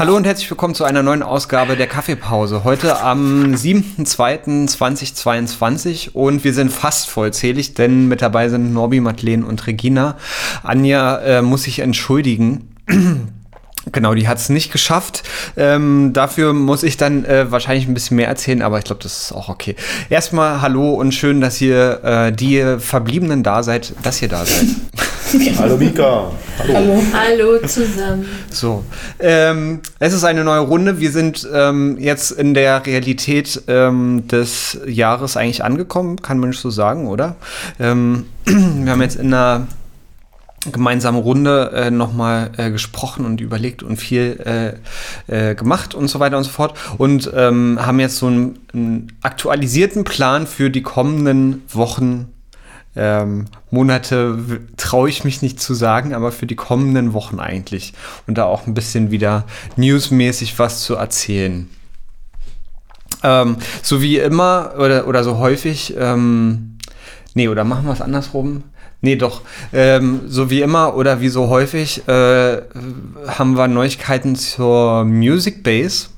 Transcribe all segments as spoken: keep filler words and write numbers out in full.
Hallo und herzlich willkommen zu einer neuen Ausgabe der Kaffeepause. Heute am siebten zweiten zweitausendzweiundzwanzig und wir sind fast vollzählig, denn mit dabei sind Norbi, Madeleine und Regina. Anja äh, muss sich entschuldigen. Genau, die hat es nicht geschafft. Ähm, dafür muss ich dann äh, wahrscheinlich ein bisschen mehr erzählen, aber ich glaube, das ist auch okay. Erstmal hallo und schön, dass ihr äh, die Verbliebenen da seid, dass ihr da seid. Hallo Mika. Hallo. Hallo. Hallo zusammen. So, ähm, es ist eine neue Runde. Wir sind ähm, jetzt in der Realität ähm, des Jahres eigentlich angekommen, kann man nicht so sagen, oder? Ähm, wir haben jetzt in einer gemeinsame Runde äh, nochmal äh, gesprochen und überlegt und viel äh, äh, gemacht und so weiter und so fort und ähm, haben jetzt so einen, einen aktualisierten Plan für die kommenden Wochen, ähm, Monate w- traue ich mich nicht zu sagen, aber für die kommenden Wochen eigentlich und da auch ein bisschen wieder newsmäßig was zu erzählen. Ähm, so wie immer oder, oder so häufig, ähm, nee, oder machen wir es andersrum? Nee, doch. Ähm, so wie immer oder wie so häufig äh, haben wir Neuigkeiten zur Music-Base.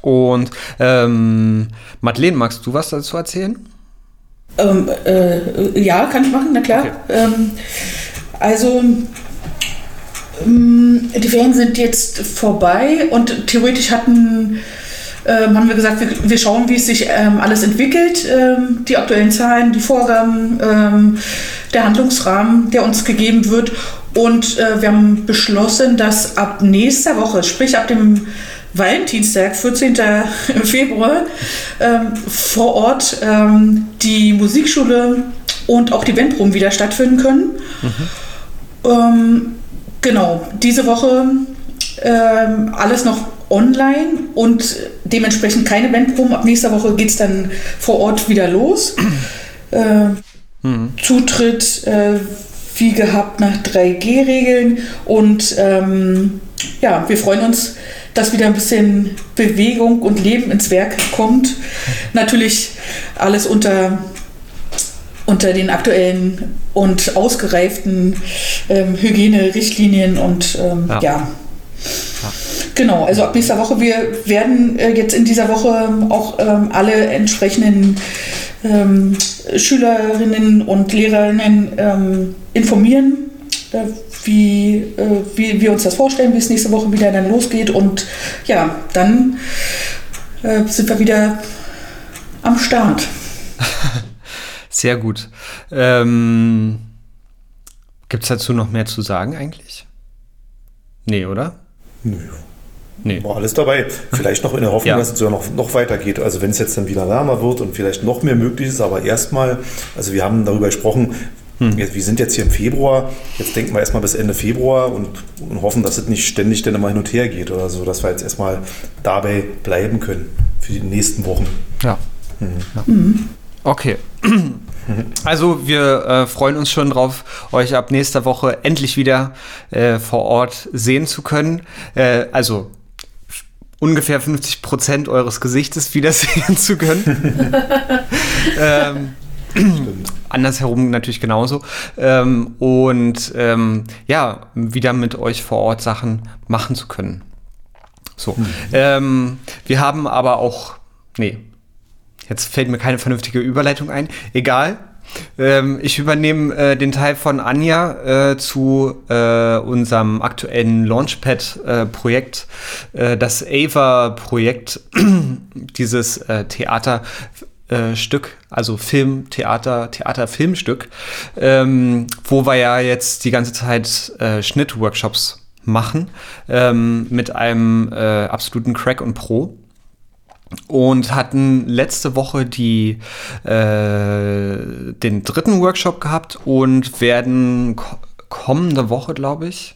Und ähm, Madeleine, magst du was dazu erzählen? Ähm, äh, ja, kann ich machen, na klar. Okay. Ähm, also, ähm, die Ferien sind jetzt vorbei und theoretisch hatten... Ähm, haben wir gesagt, wir, wir schauen, wie es sich ähm, alles entwickelt, ähm, die aktuellen Zahlen, die Vorgaben, ähm, der Handlungsrahmen, der uns gegeben wird. Und äh, wir haben beschlossen, dass ab nächster Woche, sprich ab dem Valentinstag, vierzehnten Februar, ähm, vor Ort ähm, die Musikschule und auch die Bandproben wieder stattfinden können. Mhm. Ähm, genau, diese Woche ähm, alles noch online und dementsprechend keine Bandproben. Ab nächster Woche geht es dann vor Ort wieder los. Äh, mhm. Zutritt äh, wie gehabt nach drei G Regeln und ähm, ja, wir freuen uns, dass wieder ein bisschen Bewegung und Leben ins Werk kommt. Natürlich alles unter, unter den aktuellen und ausgereiften ähm, Hygienerichtlinien und ähm, ja. ja. Genau, also ab nächster Woche, wir werden äh, jetzt in dieser Woche auch ähm, alle entsprechenden ähm, Schülerinnen und Lehrerinnen ähm, informieren, äh, wie, äh, wie wir uns das vorstellen, wie es nächste Woche wieder dann losgeht und ja, dann äh, sind wir wieder am Start. Sehr gut. Ähm, gibt es dazu noch mehr zu sagen eigentlich? Nee, oder? Nö. Nee. War alles dabei. Vielleicht noch in der Hoffnung, ja. dass es ja noch, noch weitergeht. Also wenn es jetzt dann wieder wärmer wird und vielleicht noch mehr möglich ist, aber erstmal, also wir haben darüber gesprochen, hm. jetzt, wir sind jetzt hier im Februar, jetzt denken wir erstmal bis Ende Februar und, und hoffen, dass es nicht ständig dann immer hin und her geht oder so, dass wir jetzt erstmal dabei bleiben können für die nächsten Wochen. Ja. Mhm. ja. Mhm. Okay. Also wir äh, freuen uns schon drauf, euch ab nächster Woche endlich wieder äh, vor Ort sehen zu können. Äh, also f- ungefähr fünfzig Prozent eures Gesichtes wieder sehen zu können. ähm, andersherum natürlich genauso. Ähm, und ähm, ja, wieder mit euch vor Ort Sachen machen zu können. So. Mhm. Ähm, wir haben aber auch... Nee. Jetzt fällt mir keine vernünftige Überleitung ein. Egal. Ähm, ich übernehme äh, den Teil von Anja äh, zu äh, unserem aktuellen Launchpad-Projekt. Äh, äh, das A V A-Projekt, dieses äh, Theaterstück, äh, also Film, Theater, Theater-Filmstück, ähm, wo wir ja jetzt die ganze Zeit äh, Schnittworkshops machen ähm, mit einem äh, absoluten Crack und Pro. Und hatten letzte Woche die, äh, den dritten Workshop gehabt und werden ko- kommende Woche, glaube ich,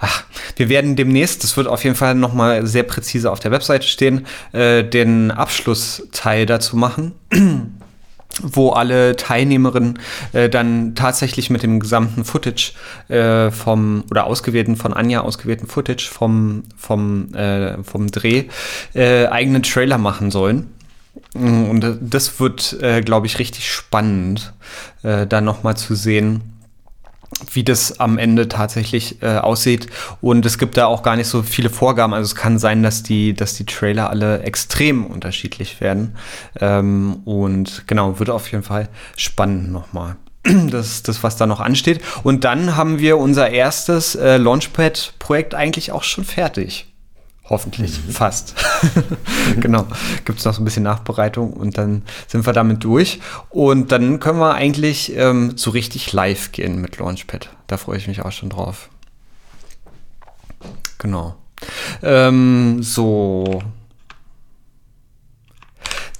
ach, wir werden demnächst, das wird auf jeden Fall nochmal sehr präzise auf der Webseite stehen, äh, den Abschlussteil dazu machen, wo alle Teilnehmerinnen äh, dann tatsächlich mit dem gesamten Footage äh, vom, oder ausgewählten, von Anja ausgewählten Footage vom, vom, äh, vom Dreh äh, eigene Trailer machen sollen. Und das wird, äh, glaube ich, richtig spannend, äh, dann nochmal zu sehen, wie das am Ende tatsächlich äh, aussieht. Und es gibt da auch gar nicht so viele Vorgaben. Also es kann sein, dass die, dass die Trailer alle extrem unterschiedlich werden. Ähm, und genau, wird auf jeden Fall spannend nochmal. Das ist das, was da noch ansteht. Und dann haben wir unser erstes äh, Launchpad-Projekt eigentlich auch schon fertig. Hoffentlich. Mhm. Fast. Genau. Gibt es noch so ein bisschen Nachbereitung und dann sind wir damit durch. Und dann können wir eigentlich ähm, so richtig live gehen mit Launchpad. Da freue ich mich auch schon drauf. Genau. Ähm, so.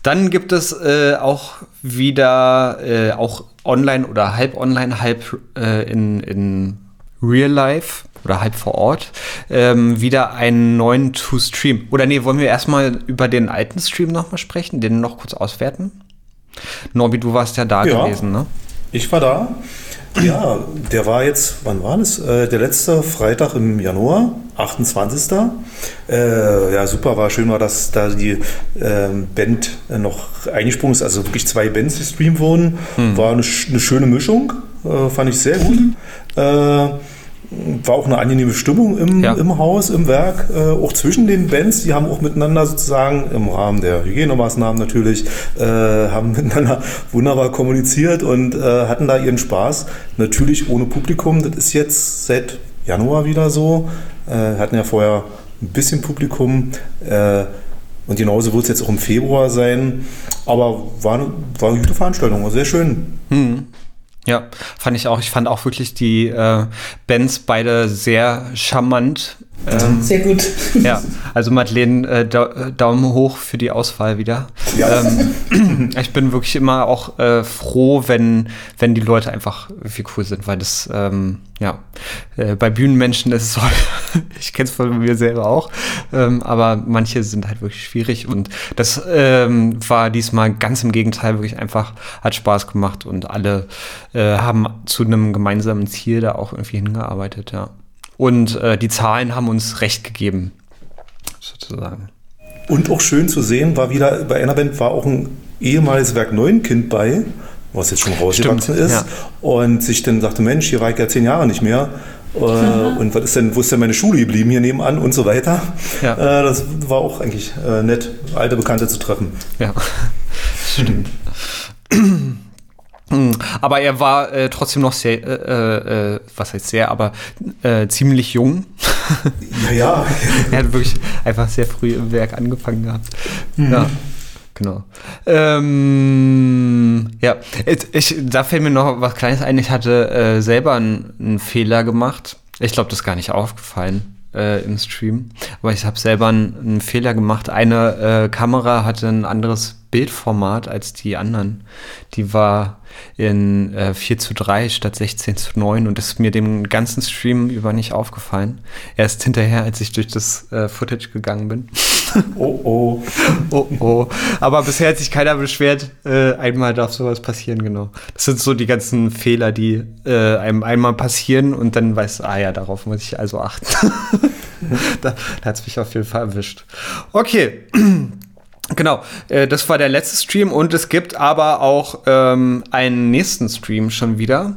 Dann gibt es äh, auch wieder, äh, auch online oder halb online, halb äh, in, in Real Life oder halb vor Ort, ähm, wieder einen neuen To-Stream. Oder nee, wollen wir erstmal über den alten Stream nochmal sprechen, den noch kurz auswerten? Norbi, du warst ja da ja, gewesen, ne? Ich war da. Ja, der war jetzt, wann war das? Äh, der letzte Freitag im Januar, achtundzwanzigsten Äh, ja, super, war schön, war, dass da die äh, Band noch eingesprungen ist, also wirklich zwei Bands gestreamt wurden. Hm. War eine, eine schöne Mischung, äh, fand ich sehr gut. Äh, war auch eine angenehme Stimmung im, ja. im Haus, im Werk, äh, auch zwischen den Bands, die haben auch miteinander sozusagen im Rahmen der Hygienemaßnahmen natürlich, äh, haben miteinander wunderbar kommuniziert und äh, hatten da ihren Spaß. Natürlich ohne Publikum, das ist jetzt seit Januar wieder so, äh, hatten ja vorher ein bisschen Publikum äh, und genauso wird es jetzt auch im Februar sein, aber war, war eine gute Veranstaltung, war sehr schön. Hm. Ja, fand ich auch. Ich fand auch wirklich die äh, Bands beide sehr charmant. Ähm, sehr gut. Ja, also Madeleine, äh, da, Daumen hoch für die Auswahl wieder. Ja. Ähm, ich bin wirklich immer auch äh, froh, wenn, wenn die Leute einfach irgendwie cool sind, weil das, ähm, ja, äh, bei Bühnenmenschen ist es so, ich kenne es von mir selber auch, ähm, aber manche sind halt wirklich schwierig und das ähm, war diesmal ganz im Gegenteil, wirklich einfach, hat Spaß gemacht und alle äh, haben zu einem gemeinsamen Ziel da auch irgendwie hingearbeitet, ja. Und äh, die Zahlen haben uns recht gegeben, sozusagen. Und auch schön zu sehen, war wieder bei einer Band war auch ein ehemaliges Werk Neuenkind bei, was jetzt schon rausgewachsen Stimmt, ist. Ja. Und sich dann sagte, Mensch, hier war ich ja zehn Jahre nicht mehr. Äh, und was ist denn, wo ist denn meine Schule geblieben hier nebenan und so weiter. Ja. Äh, das war auch eigentlich äh, nett, alte Bekannte zu treffen. Ja, stimmt. Aber er war äh, trotzdem noch sehr, äh, äh, was heißt sehr, aber äh, ziemlich jung. Ja, ja. Er hat wirklich einfach sehr früh im Werk angefangen gehabt. Mhm. Ja, genau. Ähm, ja, ich, ich, da fällt mir noch was Kleines ein. Ich hatte äh, selber einen, einen Fehler gemacht. Ich glaube, das ist gar nicht aufgefallen äh, im Stream. Aber ich habe selber einen, einen Fehler gemacht. Eine äh, Kamera hatte ein anderes Bildformat als die anderen. Die war in äh, vier zu drei statt sechzehn zu neun und das ist mir den ganzen Stream über nicht aufgefallen. Erst hinterher, als ich durch das äh, Footage gegangen bin. Oh oh. Oh oh. Aber bisher hat sich keiner beschwert. Äh, einmal darf sowas passieren, genau. Das sind so die ganzen Fehler, die äh, einem einmal passieren und dann weißt du, ah ja, darauf muss ich also achten. da da hat es mich auf jeden Fall erwischt. Okay. Genau, äh, das war der letzte Stream und es gibt aber auch ähm, einen nächsten Stream schon wieder.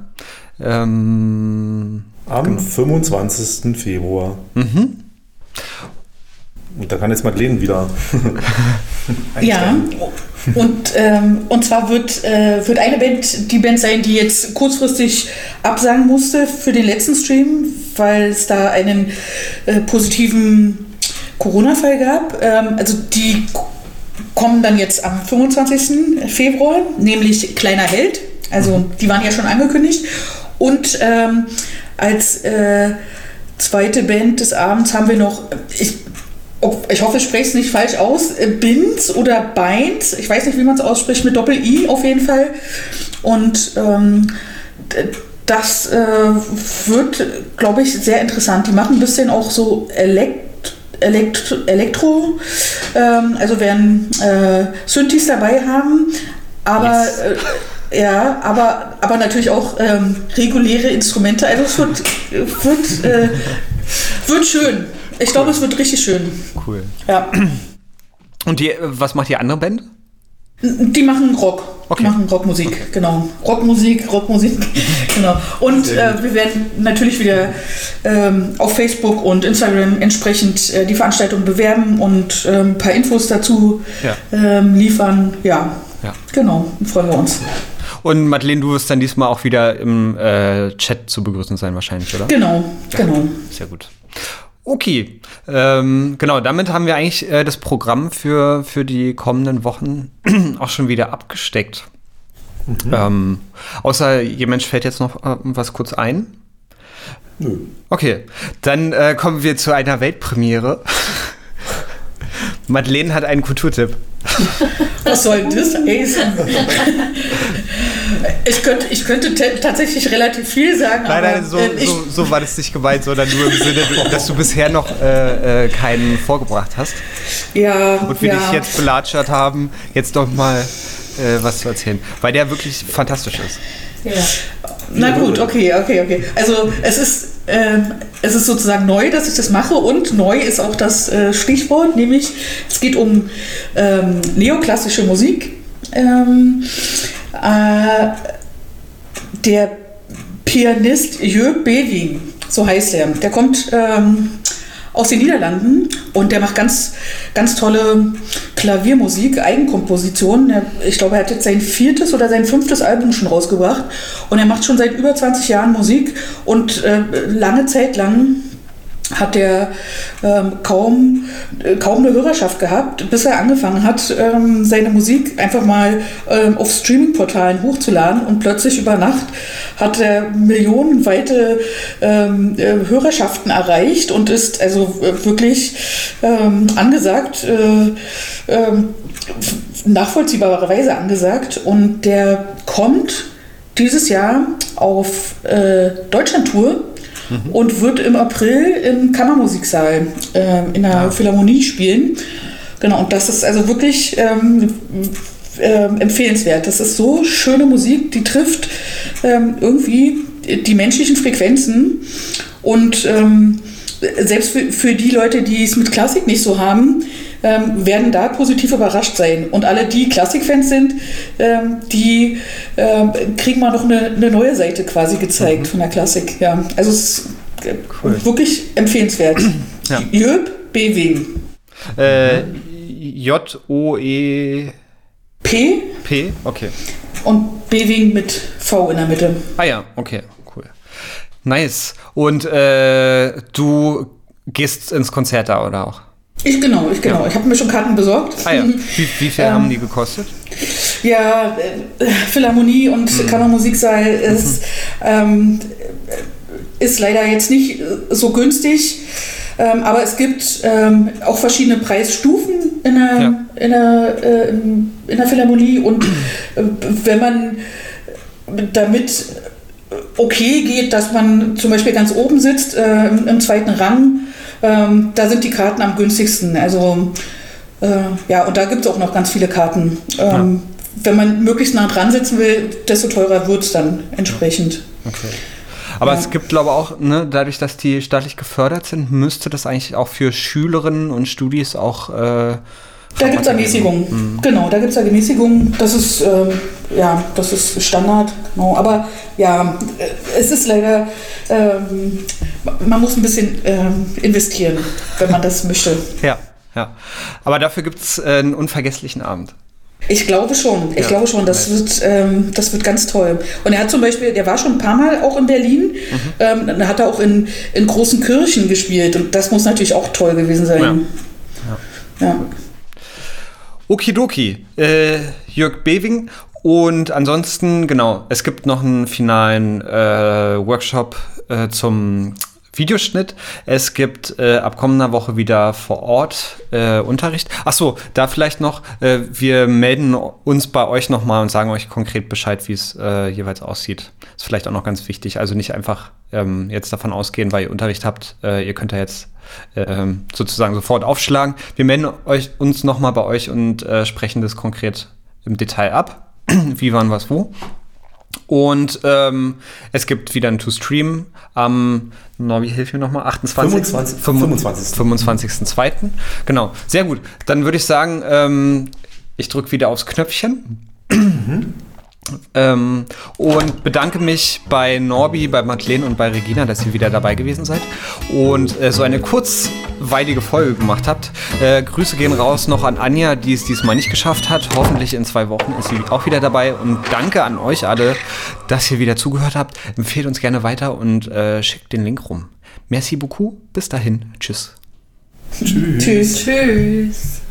Ähm, Am genau. fünfundzwanzigsten Februar Mhm. Und da kann jetzt Madeleine wieder Ja, und, ähm, und zwar wird, äh, wird eine Band die Band sein, die jetzt kurzfristig absagen musste für den letzten Stream, weil es da einen äh, positiven Corona-Fall gab. Ähm, also die kommen dann jetzt am fünfundzwanzigsten Februar, nämlich Kleiner Held. Also die waren ja schon angekündigt. Und ähm, als äh, zweite Band des Abends haben wir noch, ich, ich hoffe, ich spreche es nicht falsch aus, Binz oder Beins, ich weiß nicht, wie man es ausspricht, mit Doppel-I auf jeden Fall. Und ähm, das äh, wird, glaube ich, sehr interessant. Die machen ein bisschen auch so Elektro. Elektro, Elektro ähm, also werden äh, Synthes dabei haben, aber, yes. äh, ja, aber, aber natürlich auch ähm, reguläre Instrumente. Also es wird, wird, äh, wird schön. Ich cool. glaube, es wird richtig schön. Cool. Ja. Und die, was macht die andere Band? Die machen Rock. Okay. Die machen Rockmusik, okay. Genau. Rockmusik, Rockmusik, genau. Und äh, wir werden natürlich wieder ähm, auf Facebook und Instagram entsprechend äh, die Veranstaltung bewerben und äh, ein paar Infos dazu ja. ähm, liefern. Ja, ja. Genau. Freuen wir uns. Und Madeleine, du wirst dann diesmal auch wieder im äh, Chat zu begrüßen sein wahrscheinlich, oder? Genau, ja, genau. Sehr gut. Okay, ähm, genau, damit haben wir eigentlich äh, das Programm für, für die kommenden Wochen auch schon wieder abgesteckt. Mhm. Ähm, außer jemand fällt jetzt noch äh, was kurz ein? Nö. Okay, dann äh, kommen wir zu einer Weltpremiere. Madeleine hat einen Kulturtipp. Was soll das heißen? Ich könnte, ich könnte t- tatsächlich relativ viel sagen. Nein, nein, aber, so, äh, so, so war das nicht gemeint, sondern nur im Sinne, dass du bisher noch äh, äh, keinen vorgebracht hast. Ja. Und wir ja. dich jetzt belatschert haben, jetzt doch mal äh, was zu erzählen, weil der wirklich fantastisch ist. Ja. Na gut, okay, okay, okay. Also es ist, äh, es ist sozusagen neu, dass ich das mache, und neu ist auch das äh, Stichwort, nämlich es geht um ähm, neoklassische Musik. Ähm, äh, der Pianist Joep Beving, so heißt er, der kommt ähm, aus den Niederlanden und der macht ganz, ganz tolle Klaviermusik, Eigenkompositionen. Ich glaube, er hat jetzt sein viertes oder sein fünftes Album schon rausgebracht und er macht schon seit über zwanzig Jahren Musik, und äh, lange Zeit lang hat er ähm, kaum, äh, kaum eine Hörerschaft gehabt, bis er angefangen hat, ähm, seine Musik einfach mal ähm, auf Streaming-Portalen hochzuladen, und plötzlich über Nacht hat er millionenweite ähm, Hörerschaften erreicht und ist also wirklich ähm, angesagt, äh, äh, nachvollziehbarerweise angesagt, und der kommt dieses Jahr auf äh, Deutschland-Tour. Mhm. Und wird im April im Kammermusiksaal äh, in der ja. Philharmonie spielen. Genau, und das ist also wirklich ähm, äh, empfehlenswert. Das ist so schöne Musik, die trifft ähm, irgendwie die menschlichen Frequenzen. Und ähm, selbst für, für die Leute, die es mit Klassik nicht so haben, ähm, werden da positiv überrascht sein. Und alle, die Klassikfans sind, ähm, die ähm, kriegen mal noch eine, eine neue Seite quasi gezeigt mhm. von der Klassik. Ja, also es ist cool. Wirklich empfehlenswert. Ja. Joep Beving. Äh, J-O-E... P. P, okay. Und Beving mit V in der Mitte. Ah ja, okay, cool. Nice. Und äh, du gehst ins Konzert da, oder auch? Ich genau, ich genau. Ja. Ich habe mir schon Karten besorgt. Ah ja. Wie, wie viel ähm, haben die gekostet? Ja, äh, Philharmonie und mhm. Kammermusiksaal ist, mhm. ähm, ist leider jetzt nicht so günstig, ähm, aber es gibt ähm, auch verschiedene Preisstufen in der, ja. in der, äh, in der Philharmonie, und äh, wenn man damit okay geht, dass man zum Beispiel ganz oben sitzt, äh, im, im zweiten Rang, Ähm, da sind die Karten am günstigsten. Also äh, ja, und da gibt es auch noch ganz viele Karten. Ähm, ja. Wenn man möglichst nah dran sitzen will, desto teurer wird es dann entsprechend. Okay. Aber ja. es gibt, glaube ich, auch, ne, dadurch, dass die staatlich gefördert sind, müsste das eigentlich auch für Schülerinnen und Studis auch. Äh, da gibt es Ermäßigungen. Mhm. Genau, da gibt es Ermäßigungen. Das ist ähm, ja, das ist Standard. Genau. Aber ja, es ist leider. Ähm, Man muss ein bisschen ähm, investieren, wenn man das möchte. Ja, ja. Aber dafür gibt es äh, einen unvergesslichen Abend. Ich glaube schon, ich ja. glaube schon, das wird, ähm, das wird ganz toll. Und er hat zum Beispiel, der war schon ein paar Mal auch in Berlin, mhm. ähm, dann hat er auch in, in großen Kirchen gespielt, und das muss natürlich auch toll gewesen sein. Ja. Ja. Ja. Okidoki, äh, Joep Beving. Und ansonsten, genau, es gibt noch einen finalen äh, Workshop äh, zum Videoschnitt. Es gibt äh, ab kommender Woche wieder vor Ort äh, Unterricht. Achso, da vielleicht noch, äh, wir melden uns bei euch nochmal und sagen euch konkret Bescheid, wie es äh, jeweils aussieht. Ist vielleicht auch noch ganz wichtig. Also nicht einfach ähm, jetzt davon ausgehen, weil ihr Unterricht habt. Äh, ihr könnt ja jetzt äh, sozusagen sofort aufschlagen. Wir melden euch, uns nochmal bei euch und äh, sprechen das konkret im Detail ab. Wie, wann, was, wo. Und ähm, es gibt wieder ein To-Stream am, Norbi, hilf mir nochmal, achtundzwanzigsten fünfundzwanzigsten zweiten Genau, sehr gut. Dann würde ich sagen, ähm, Ich drücke wieder aufs Knöpfchen. Mhm. Ähm, und bedanke mich bei Norbi, bei Madeleine und bei Regina, dass ihr wieder dabei gewesen seid und äh, so eine kurzweilige Folge gemacht habt. Äh, Grüße gehen raus noch an Anja, die es diesmal nicht geschafft hat. Hoffentlich in zwei Wochen ist sie auch wieder dabei. Und danke an euch alle, dass ihr wieder zugehört habt. Empfehlt uns gerne weiter und äh, schickt den Link rum. Merci beaucoup. Bis dahin. Tschüss. Tschüss. Tschüss. Tschüss.